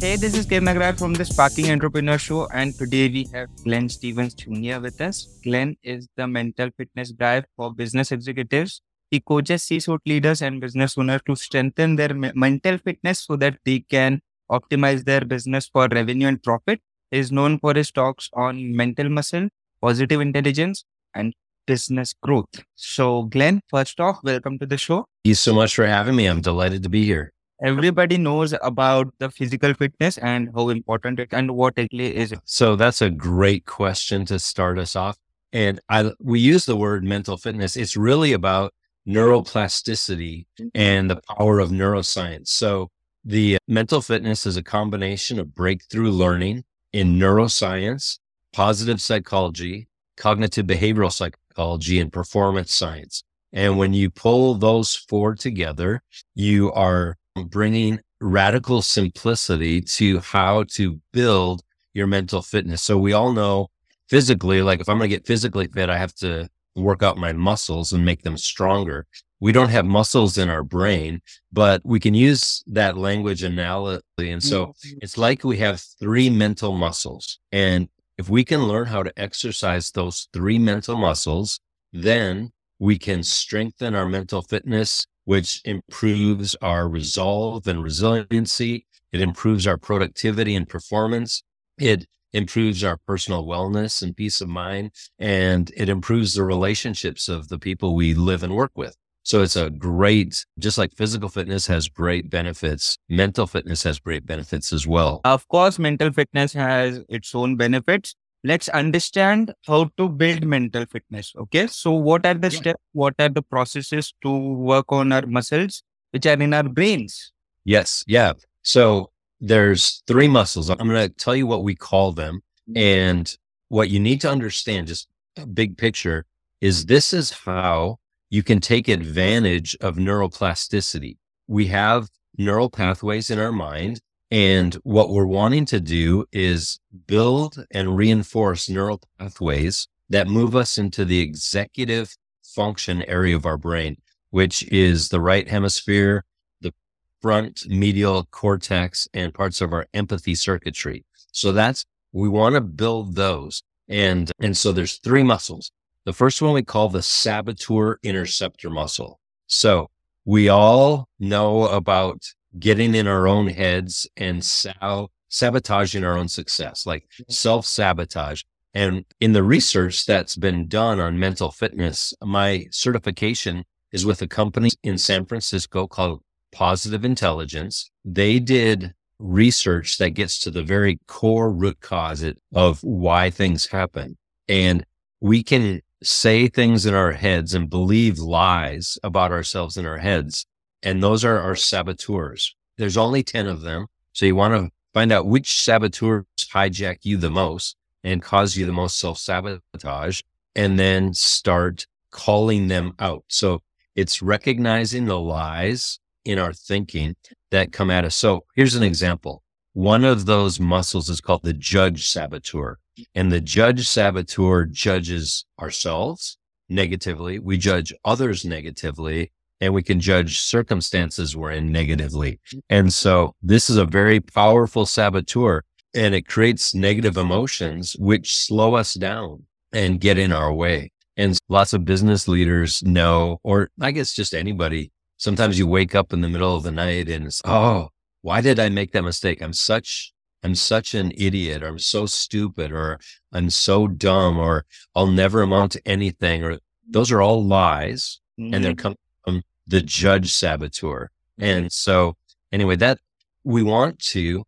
Hey, this is Kev McGrath from the Sparking Entrepreneur Show, and today we have Glen Stevens Jr. with us. Glen is the mental fitness guy for business executives. He coaches C-suite leaders and business owners to strengthen their mental fitness so that they can optimize their business for revenue and profit. He is known for his talks on mental muscle, positive intelligence, and business growth. So, Glen, first off, welcome to the show. Thank you so much for having me. I'm delighted to be here. Everybody knows about the physical fitness and how important it and what exactly is it? So that's a great question to start us off. And we use the word mental fitness. It's really about neuroplasticity and the power of neuroscience. So the mental fitness is a combination of breakthrough learning in neuroscience, positive psychology, cognitive behavioral psychology, and performance science. And when you pull those four together, you are bringing radical simplicity to how to build your mental fitness. So we all know physically, like if I'm going to get physically fit, I have to work out my muscles and make them stronger. We don't have muscles in our brain, but we can use that language analogy. And so it's like we have three mental muscles. And if we can learn how to exercise those three mental muscles, then we can strengthen our mental fitness, which improves our resolve and resiliency. It improves our productivity and performance. It improves our personal wellness and peace of mind. And it improves the relationships of the people we live and work with. So it's a great, just like physical fitness has great benefits, mental fitness has great benefits as well. Of course, mental fitness has its own benefits. Let's understand how to build mental fitness. Okay. So what are the steps? What are the processes to work on our muscles, which are in our brains? Yes. Yeah. So there's three muscles. I'm going to tell you what we call them. And what you need to understand, just a big picture, is this is how you can take advantage of neuroplasticity. We have neural pathways in our mind. And what we're wanting to do is build and reinforce neural pathways that move us into the executive function area of our brain, which is the right hemisphere, the front medial cortex, and parts of our empathy circuitry. So that's, we want to build those. And so there's three muscles. The first one we call the saboteur interceptor muscle. So we all know about getting in our own heads and sabotaging our own success, like self-sabotage. And in the research that's been done on mental fitness, my certification is with a company in San Francisco called Positive Intelligence. They did research that gets to the very core root cause of why things happen. And we can say things in our heads and believe lies about ourselves in our heads. And those are our saboteurs. There's only 10 of them. So you want to find out which saboteurs hijack you the most and cause you the most self-sabotage, and then start calling them out. So it's recognizing the lies in our thinking that come at us. So here's an example. One of those muscles is called the judge saboteur. And the judge saboteur judges ourselves negatively. We judge others negatively. And we can judge circumstances we're in negatively. And so this is a very powerful saboteur, and it creates negative emotions, which slow us down and get in our way. And lots of business leaders know, or I guess just anybody, sometimes you wake up in the middle of the night and it's, oh, why did I make that mistake? I'm such an idiot, or I'm so stupid, or I'm so dumb, or I'll never amount to anything. Or those are all lies, and they're coming. The judge saboteur. And so anyway, that we want to,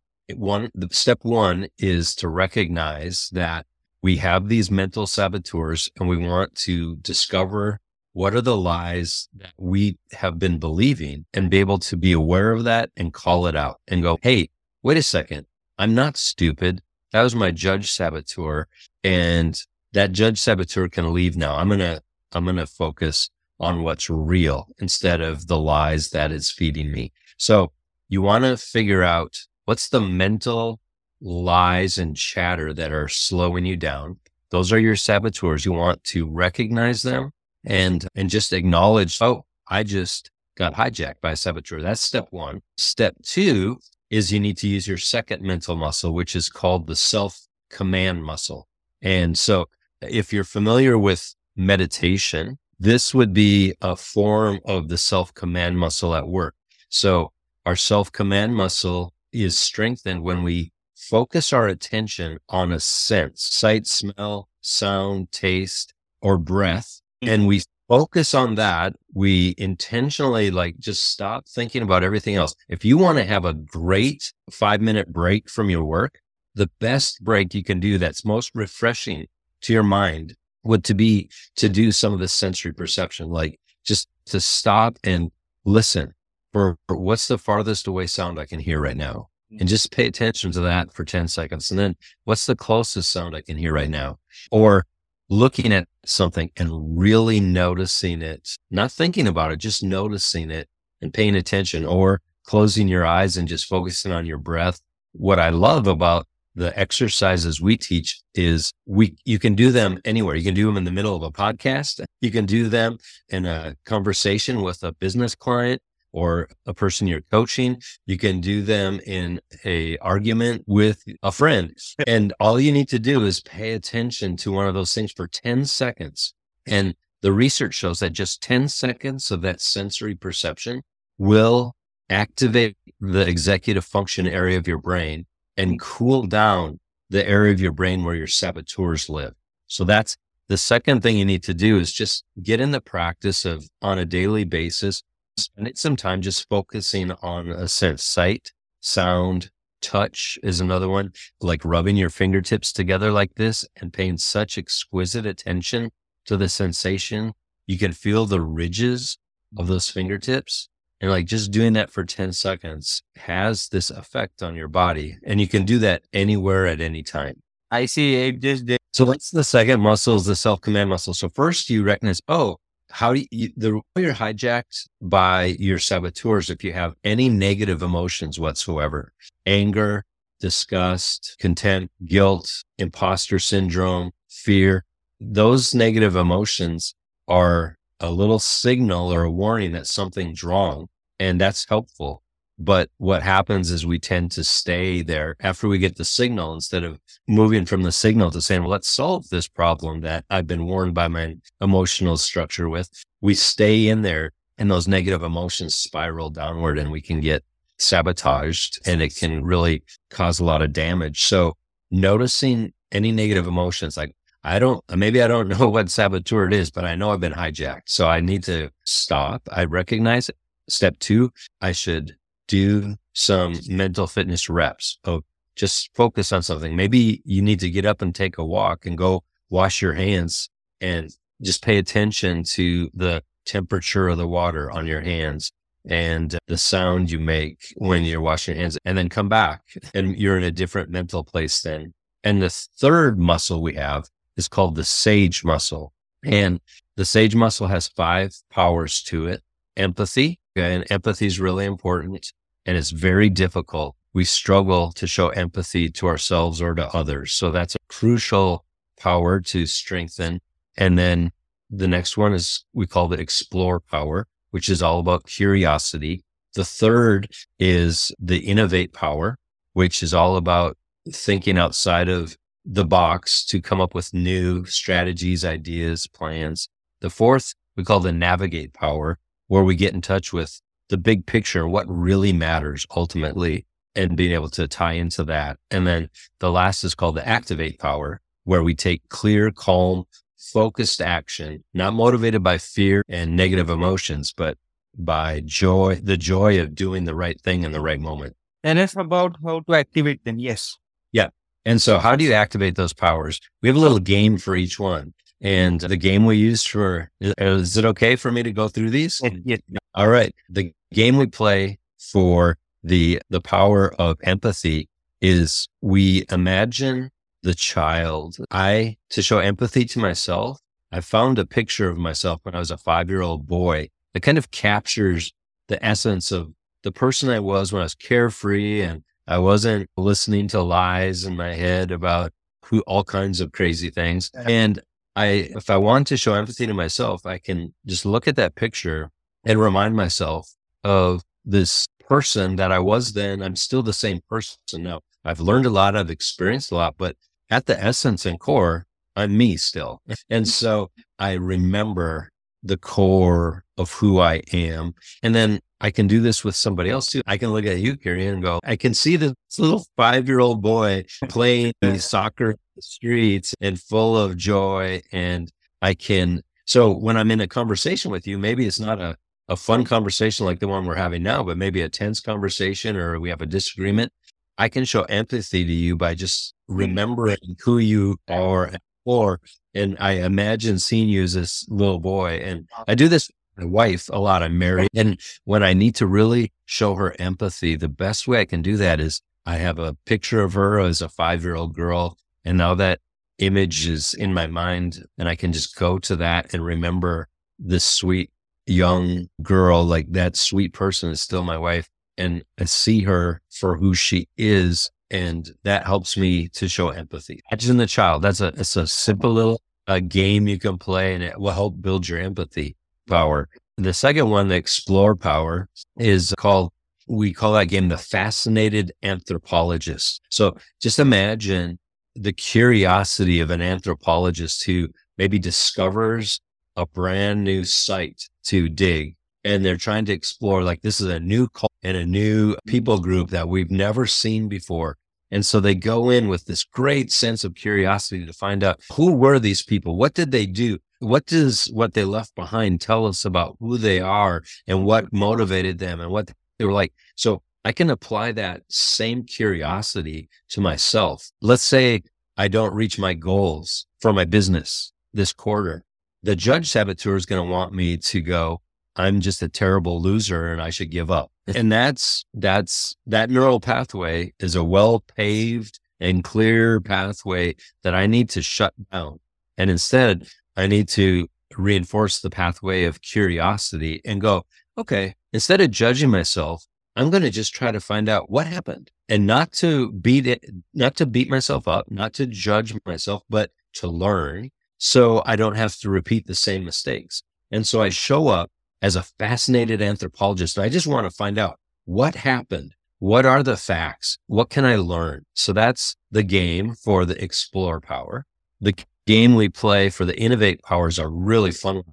step one is to recognize that we have these mental saboteurs, and we want to discover what are the lies that we have been believing, and be able to be aware of that and call it out and go, hey, wait a second. I'm not stupid. That was my judge saboteur, and that judge saboteur can leave now. I'm going to focus on what's real instead of the lies that is feeding me. So you want to figure out what's the mental lies and chatter that are slowing you down. Those are your saboteurs. You want to recognize them and just acknowledge, oh, I just got hijacked by a saboteur. That's step one. Step two is you need to use your second mental muscle, which is called the self-command muscle. And so if you're familiar with meditation, this would be a form of the self-command muscle at work. So our self-command muscle is strengthened when we focus our attention on a sense, sight, smell, sound, taste, or breath. And we focus on that. We intentionally just stop thinking about everything else. If you want to have a great 5-minute break from your work, the best break you can do that's most refreshing to your mind would be to do some of the sensory perception, like just to stop and listen for what's the farthest away sound I can hear right now. And just pay attention to that for 10 seconds. And then what's the closest sound I can hear right now? Or looking at something and really noticing it, not thinking about it, just noticing it and paying attention, or closing your eyes and just focusing on your breath. What I love about the exercises we teach is you can do them anywhere. You can do them in the middle of a podcast. You can do them in a conversation with a business client or a person you're coaching. You can do them in an argument with a friend. And all you need to do is pay attention to one of those things for 10 seconds. And the research shows that just 10 seconds of that sensory perception will activate the executive function area of your brain and cool down the area of your brain where your saboteurs live. So that's the second thing you need to do, is just get in the practice of, on a daily basis, spend some time just focusing on a sense. Sight, sound, touch is another one, like rubbing your fingertips together like this and paying such exquisite attention to the sensation. You can feel the ridges of those fingertips. And just doing that for 10 seconds has this effect on your body. And you can do that anywhere at any time. I see. So that's the second muscle, is the self-command muscle. So first you recognize, you're hijacked by your saboteurs if you have any negative emotions whatsoever. Anger, disgust, contempt, guilt, imposter syndrome, fear. Those negative emotions are a little signal or a warning that something's wrong, and that's helpful. But what happens is we tend to stay there after we get the signal, instead of moving from the signal to saying, well, let's solve this problem that I've been warned by my emotional structure with. We stay in there, and those negative emotions spiral downward, and we can get sabotaged, and it can really cause a lot of damage. So noticing any negative emotions, maybe I don't know what saboteur it is, but I know I've been hijacked. So I need to stop. I recognize it. Step 2, I should do some mental fitness reps of just focus on something. Maybe you need to get up and take a walk and go wash your hands and just pay attention to the temperature of the water on your hands and the sound you make when you're washing your hands, and then come back and you're in a different mental place then. And the third muscle we have is called the sage muscle. And the sage muscle has 5 powers to it. Empathy, and empathy is really important. And it's very difficult. We struggle to show empathy to ourselves or to others. So that's a crucial power to strengthen. And then the next one is, we call the explore power, which is all about curiosity. The third is the innovate power, which is all about thinking outside of the box to come up with new strategies, ideas, plans. The fourth, we call the navigate power, where we get in touch with the big picture, what really matters ultimately, and being able to tie into that. And then the last is called the activate power, where we take clear, calm, focused action, not motivated by fear and negative emotions, but by joy, the joy of doing the right thing in the right moment. And it's about how to activate them. Yes. Yeah. And so how do you activate those powers? We have a little game for each one. And the game we used is it okay for me to go through these? Yeah. All right. The game we play for the power of empathy is, we imagine the child. To show empathy to myself, I found a picture of myself when I was a 5-year-old boy that kind of captures the essence of the person I was when I was carefree, and I wasn't listening to lies in my head about all kinds of crazy things. And if I want to show empathy to myself, I can just look at that picture and remind myself of this person that I was then, I'm still the same person now. I've learned a lot, I've experienced a lot, but at the essence and core, I'm me still. And so I remember the core of who I am. And then I can do this with somebody else too. I can look at you, Kiran, and go, I can see this little 5-year-old boy playing soccer in the streets and full of joy. And I can, so when I'm in a conversation with you, maybe it's not a fun conversation like the one we're having now, but maybe a tense conversation or we have a disagreement. I can show empathy to you by just remembering who you are. Or, and I imagine seeing you as this little boy. And I do this with my wife a lot. I'm married. And when I need to really show her empathy, the best way I can do that is I have a picture of her as a 5-year-old girl. And now that image is in my mind and I can just go to that and remember this sweet young girl, like that sweet person is still my wife. And I see her for who she is. And that helps me to show empathy. Imagine the child. It's a simple little game you can play, and it will help build your empathy power. The second one, the explore power, is called, we call that game the fascinated anthropologist. So just imagine the curiosity of an anthropologist who maybe discovers a brand new site to dig. And they're trying to explore, like, this is a new cult and a new people group that we've never seen before. And so they go in with this great sense of curiosity to find out, who were these people? What did they do? What does what they left behind tell us about who they are and what motivated them and what they were like? So I can apply that same curiosity to myself. Let's say I don't reach my goals for my business this quarter. The judge saboteur is going to want me to go, I'm just a terrible loser and I should give up. And that neural pathway is a well-paved and clear pathway that I need to shut down. And instead, I need to reinforce the pathway of curiosity and go, okay, instead of judging myself, I'm going to just try to find out what happened, and not to beat it, not to beat myself up, not to judge myself, but to learn so I don't have to repeat the same mistakes. And so I show up as a fascinated anthropologist. I just want to find out what happened. What are the facts? What can I learn? So that's the game for the explore power. The game we play for the innovate powers are really fun.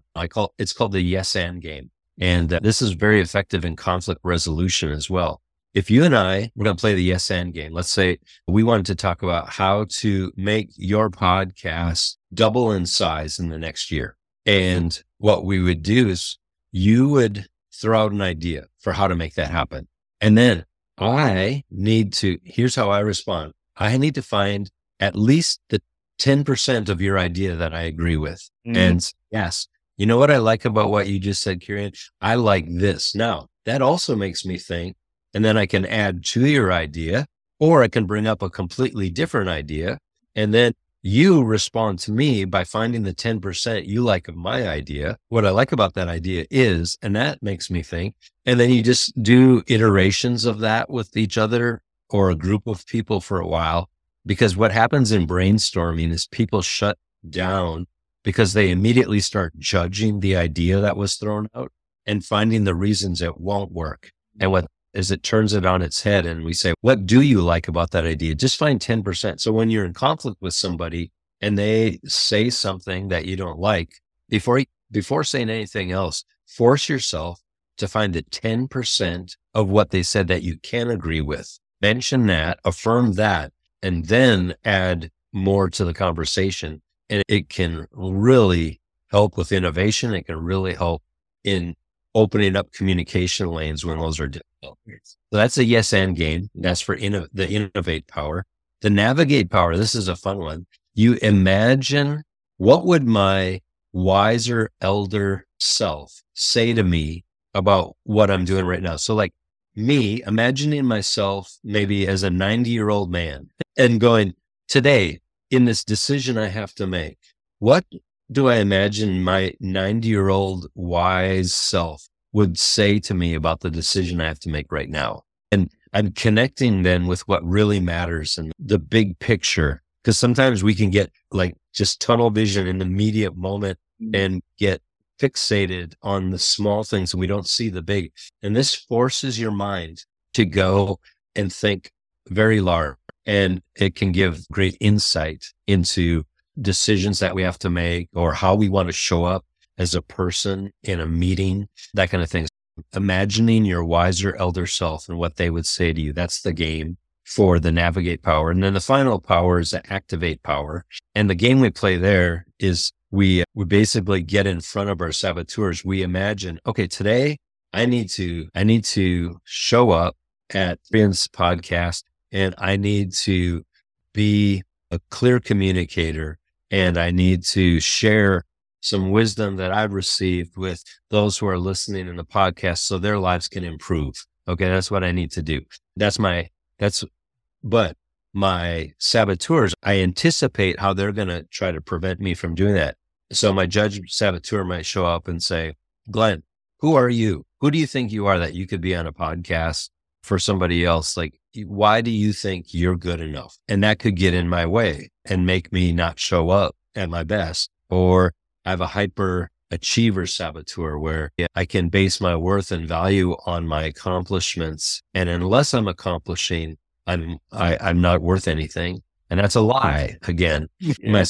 It's called the yes and game. And this is very effective in conflict resolution as well. If you and I were going to play the yes and game, let's say we wanted to talk about how to make your podcast double in size in the next year. And what we would do is, you would throw out an idea for how to make that happen. And then here's how I respond. I need to find at least the 10% of your idea that I agree with. Mm. And yes, you know what I like about what you just said, Kiran? I like this. Now, that also makes me think, and then I can add to your idea, or I can bring up a completely different idea. And then you respond to me by finding the 10% you like of my idea, what I like about that idea is, and that makes me think. And then you just do iterations of that with each other or a group of people for a while, because what happens in brainstorming is people shut down because they immediately start judging the idea that was thrown out and finding the reasons it won't work. And what is it turns it on its head and we say, what do you like about that idea? Just find 10%. So when you're in conflict with somebody and they say something that you don't like, before saying anything else, force yourself to find the 10% of what they said that you can agree with. Mention that, affirm that, and then add more to the conversation. And it can really help with innovation. It can really help in opening up communication lanes when those are difficult. So that's a yes and game. That's for the innovate power. The navigate power, this is a fun one. You imagine, what would my wiser elder self say to me about what I'm doing right now? So like me imagining myself maybe as a 90-year-old man and going, today in this decision I have to make, what do I imagine my 90-year-old wise self would say to me about the decision I have to make right now? And I'm connecting then with what really matters and the big picture, because sometimes we can get like just tunnel vision in the immediate moment and get fixated on the small things and we don't see the big. And this forces your mind to go and think very large. And it can give great insight into decisions that we have to make or how we want to show up as a person in a meeting, that kind of thing. Imagining your wiser elder self and what they would say to you. That's the game for the navigate power. And then the final power is the activate power. And the game we play there is we basically get in front of our saboteurs. We imagine, okay, today I need to show up at Ben's podcast and I need to be a clear communicator and I need to share some wisdom that I've received with those who are listening in the podcast so their lives can improve. Okay, that's what I need to do. But my saboteurs, I anticipate how they're going to try to prevent me from doing that. So my judge saboteur might show up and say, Glenn, who are you? Who do you think you are that you could be on a podcast for somebody else? Like, why do you think you're good enough? And that could get in my way and make me not show up at my best. Or I have a hyper achiever saboteur where I can base my worth and value on my accomplishments. And unless I'm accomplishing, I'm not worth anything. And that's a lie. Again, my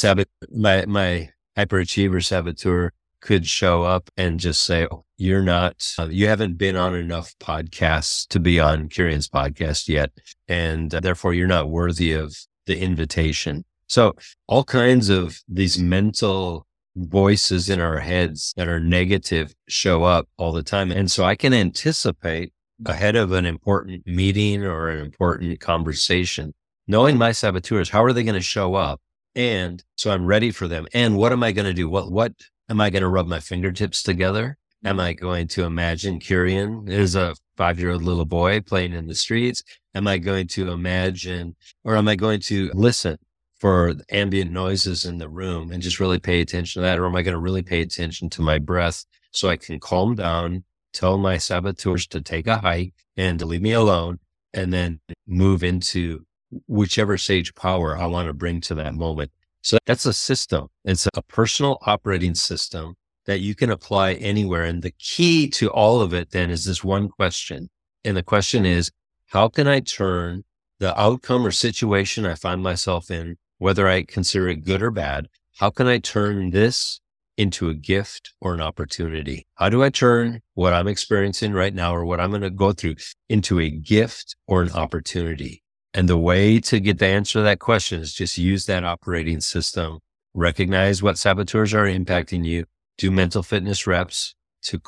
hyperachiever saboteur could show up and just say, oh, you're not, you haven't been on enough podcasts to be on Kiran's podcast yet. And therefore you're not worthy of the invitation. So all kinds of these mental voices in our heads that are negative show up all the time. And so I can anticipate ahead of an important meeting or an important conversation, knowing my saboteurs, how are they going to show up? And so I'm ready for them. And what am I going to do? What am I going to rub my fingertips together? Am I going to imagine Kiran is a 5-year-old little boy playing in the streets? Am I going to imagine, or am I going to listen for ambient noises in the room and just really pay attention to that? Or am I going to really pay attention to my breath so I can calm down, tell my saboteurs to take a hike and to leave me alone, and then move into whichever sage power I want to bring to that moment? So that's a system. It's a personal operating system that you can apply anywhere. And the key to all of it then is this one question. And the question is, how can I turn the outcome or situation I find myself in, whether I consider it good or bad, how can I turn this into a gift or an opportunity? How do I turn what I'm experiencing right now or what I'm going to go through into a gift or an opportunity? And the way to get the answer to that question is just use that operating system. Recognize what saboteurs are impacting you. Do mental fitness reps to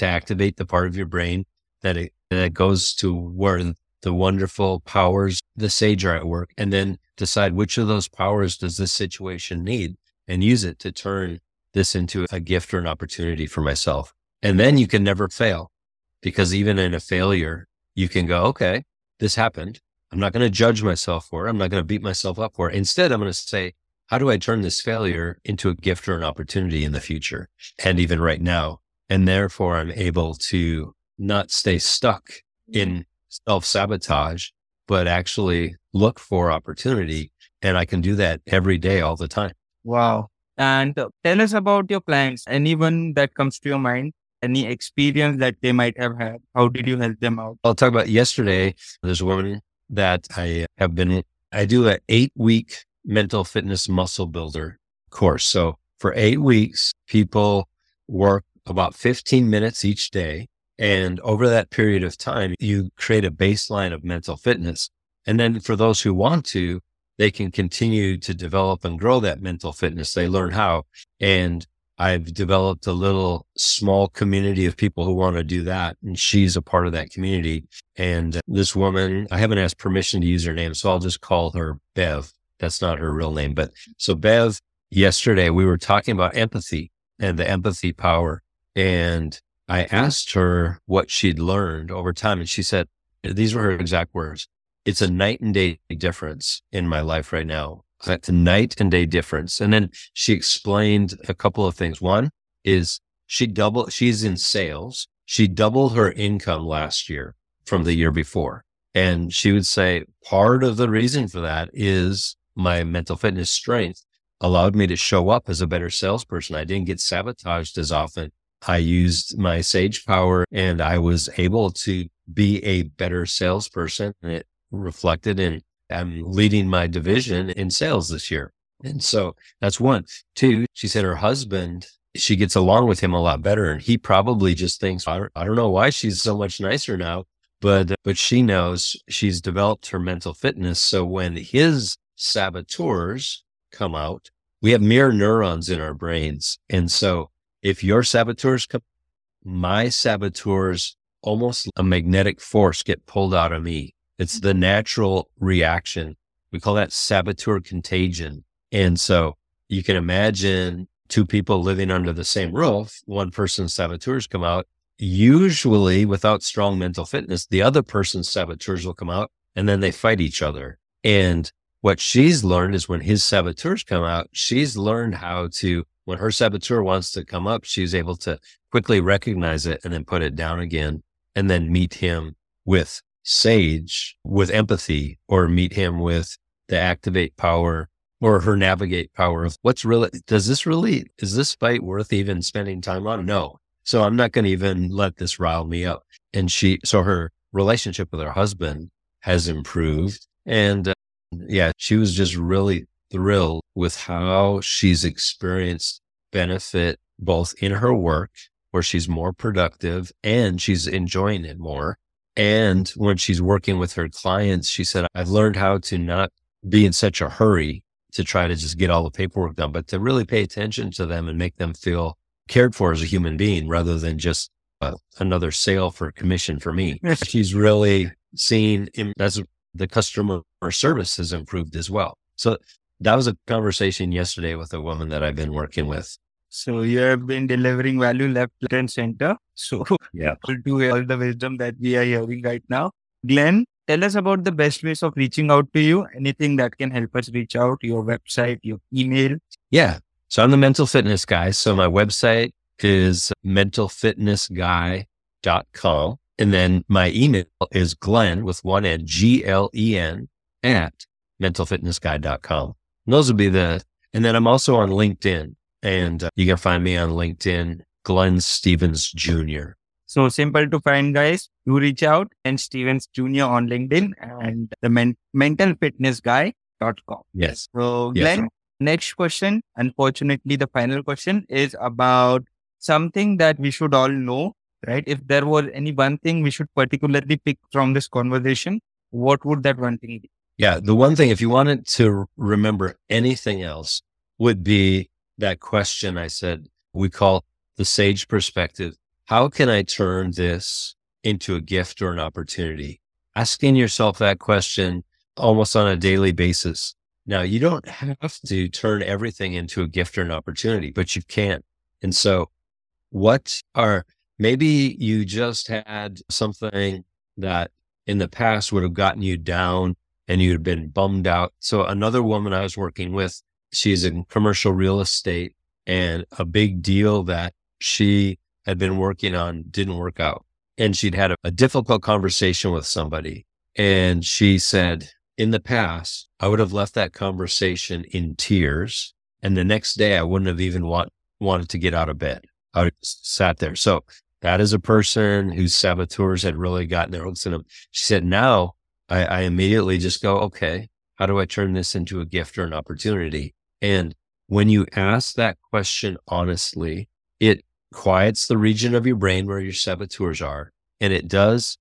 activate the part of your brain that goes to where the wonderful powers, the sage, are at work, and then decide which of those powers does this situation need and use it to turn this into a gift or an opportunity for myself. And then you can never fail, because even in a failure, you can go, okay, this happened. I'm not going to judge myself for it. I'm not going to beat myself up for it. Instead, I'm going to say, how do I turn this failure into a gift or an opportunity in the future and even right now? And therefore, I'm able to not stay stuck in self-sabotage, but actually look for opportunity. And I can do that every day, all the time. Wow. And tell us about your clients, anyone that comes to your mind, any experience that they might have had. How did you help them out? I'll talk about yesterday. There's a woman that I do an 8-week mental fitness muscle builder course. So for 8 weeks, people work about 15 minutes each day. And over that period of time, you create a baseline of mental fitness. And then for those who want to, they can continue to develop and grow that mental fitness. They learn how. And I've developed a little small community of people who want to do that. And she's a part of that community. And this woman, I haven't asked permission to use her name, so I'll just call her Bev. That's not her real name. But so Bev, yesterday we were talking about empathy and the empathy power. And I asked her what she'd learned over time. And she said, these were her exact words. It's a night and day difference in my life right now. It's a night and day difference. And then she explained a couple of things. One is she's in sales. She doubled her income last year from the year before. And she would say, part of the reason for that is my mental fitness strength allowed me to show up as a better salesperson. I didn't get sabotaged as often. I used my sage power and I was able to be a better salesperson. And it reflected in I'm leading my division in sales this year. And so that's one. Two, she said her husband, she gets along with him a lot better. And he probably just thinks, I don't know why she's so much nicer now, but she knows she's developed her mental fitness. So when his saboteurs come out, we have mirror neurons in our brains. And so if your saboteurs come, my saboteurs, almost a magnetic force, get pulled out of me. It's the natural reaction. We call that saboteur contagion. And so you can imagine two people living under the same roof, one person's saboteurs come out. Usually without strong mental fitness, the other person's saboteurs will come out and then they fight each other. And what she's learned is when his saboteurs come out, she's learned how to, when her saboteur wants to come up, she's able to quickly recognize it and then put it down again and then meet him with sage, with empathy, or meet him with the activate power or her navigate power of what's really, is this fight worth even spending time on? No. So I'm not going to even let this rile me up. And so her relationship with her husband has improved. And she was just really thrilled with how she's experienced benefit both in her work, where she's more productive and she's enjoying it more. And when she's working with her clients, she said, I've learned how to not be in such a hurry to try to just get all the paperwork done, but to really pay attention to them and make them feel cared for as a human being rather than just another sale for commission for me. She's really seen that's the customer service has improved as well. So that was a conversation yesterday with a woman that I've been working with. So you have been delivering value left, right, and center. So yeah, to all the wisdom that we are hearing right now. Glen, tell us about the best ways of reaching out to you. Anything that can help us reach out, your website, your email. Yeah. So I'm the mental fitness guy. So my website is mentalfitnessguy.com. And then my email is Glen with one N, Glen at mentalfitnessguy.com. And those would be and then I'm also on LinkedIn. And you can find me on LinkedIn, Glen Stevens Jr. So simple to find, guys. Do reach out and Stevens Jr. on LinkedIn and the mentalfitnessguy.com. Yes. So Glen, next question, unfortunately, the final question is about something that we should all know, right? If there was any one thing we should particularly pick from this conversation, what would that one thing be? Yeah. The one thing, if you wanted to remember anything else, would be that question I said we call the sage perspective. How can I turn this into a gift or an opportunity? Asking yourself that question almost on a daily basis. Now, you don't have to turn everything into a gift or an opportunity, but you can. And so maybe you just had something that in the past would have gotten you down and you'd have been bummed out. So another woman I was working with, she's in commercial real estate, and a big deal that she had been working on didn't work out. And she'd had a difficult conversation with somebody. And she said, in the past, I would have left that conversation in tears. And the next day, I wouldn't have even wanted to get out of bed. I would have sat there. So that is a person whose saboteurs had really gotten their hooks in them. She said, now I immediately just go, okay, how do I turn this into a gift or an opportunity? And when you ask that question honestly, it quiets the region of your brain where your saboteurs are, and it does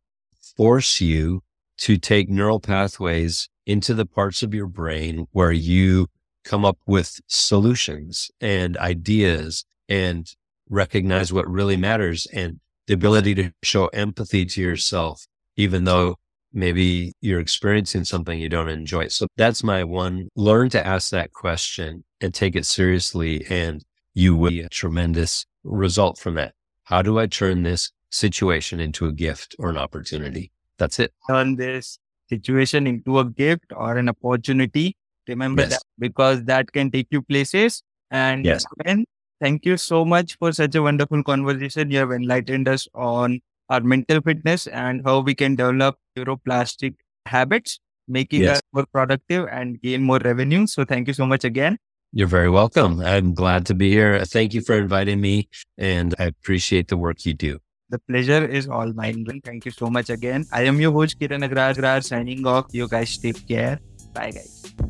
force you to take neural pathways into the parts of your brain where you come up with solutions and ideas and recognize what really matters and the ability to show empathy to yourself, even though maybe you're experiencing something you don't enjoy. So that's my one. Learn to ask that question and take it seriously, and you will get a tremendous result from that. How do I turn this situation into a gift or an opportunity? That's it. Turn this situation into a gift or an opportunity. Remember that, because that can take you places. And Glen, thank you so much for such a wonderful conversation. You have enlightened us on our mental fitness and how we can develop neuroplastic habits, making us more productive and gain more revenue. So thank you so much again. You're very welcome. I'm glad to be here. Thank you for inviting me, and I appreciate the work you do. The pleasure is all mine. Thank you so much again. I am your host, Kiran Agrawal, signing off. You guys take care. Bye, guys.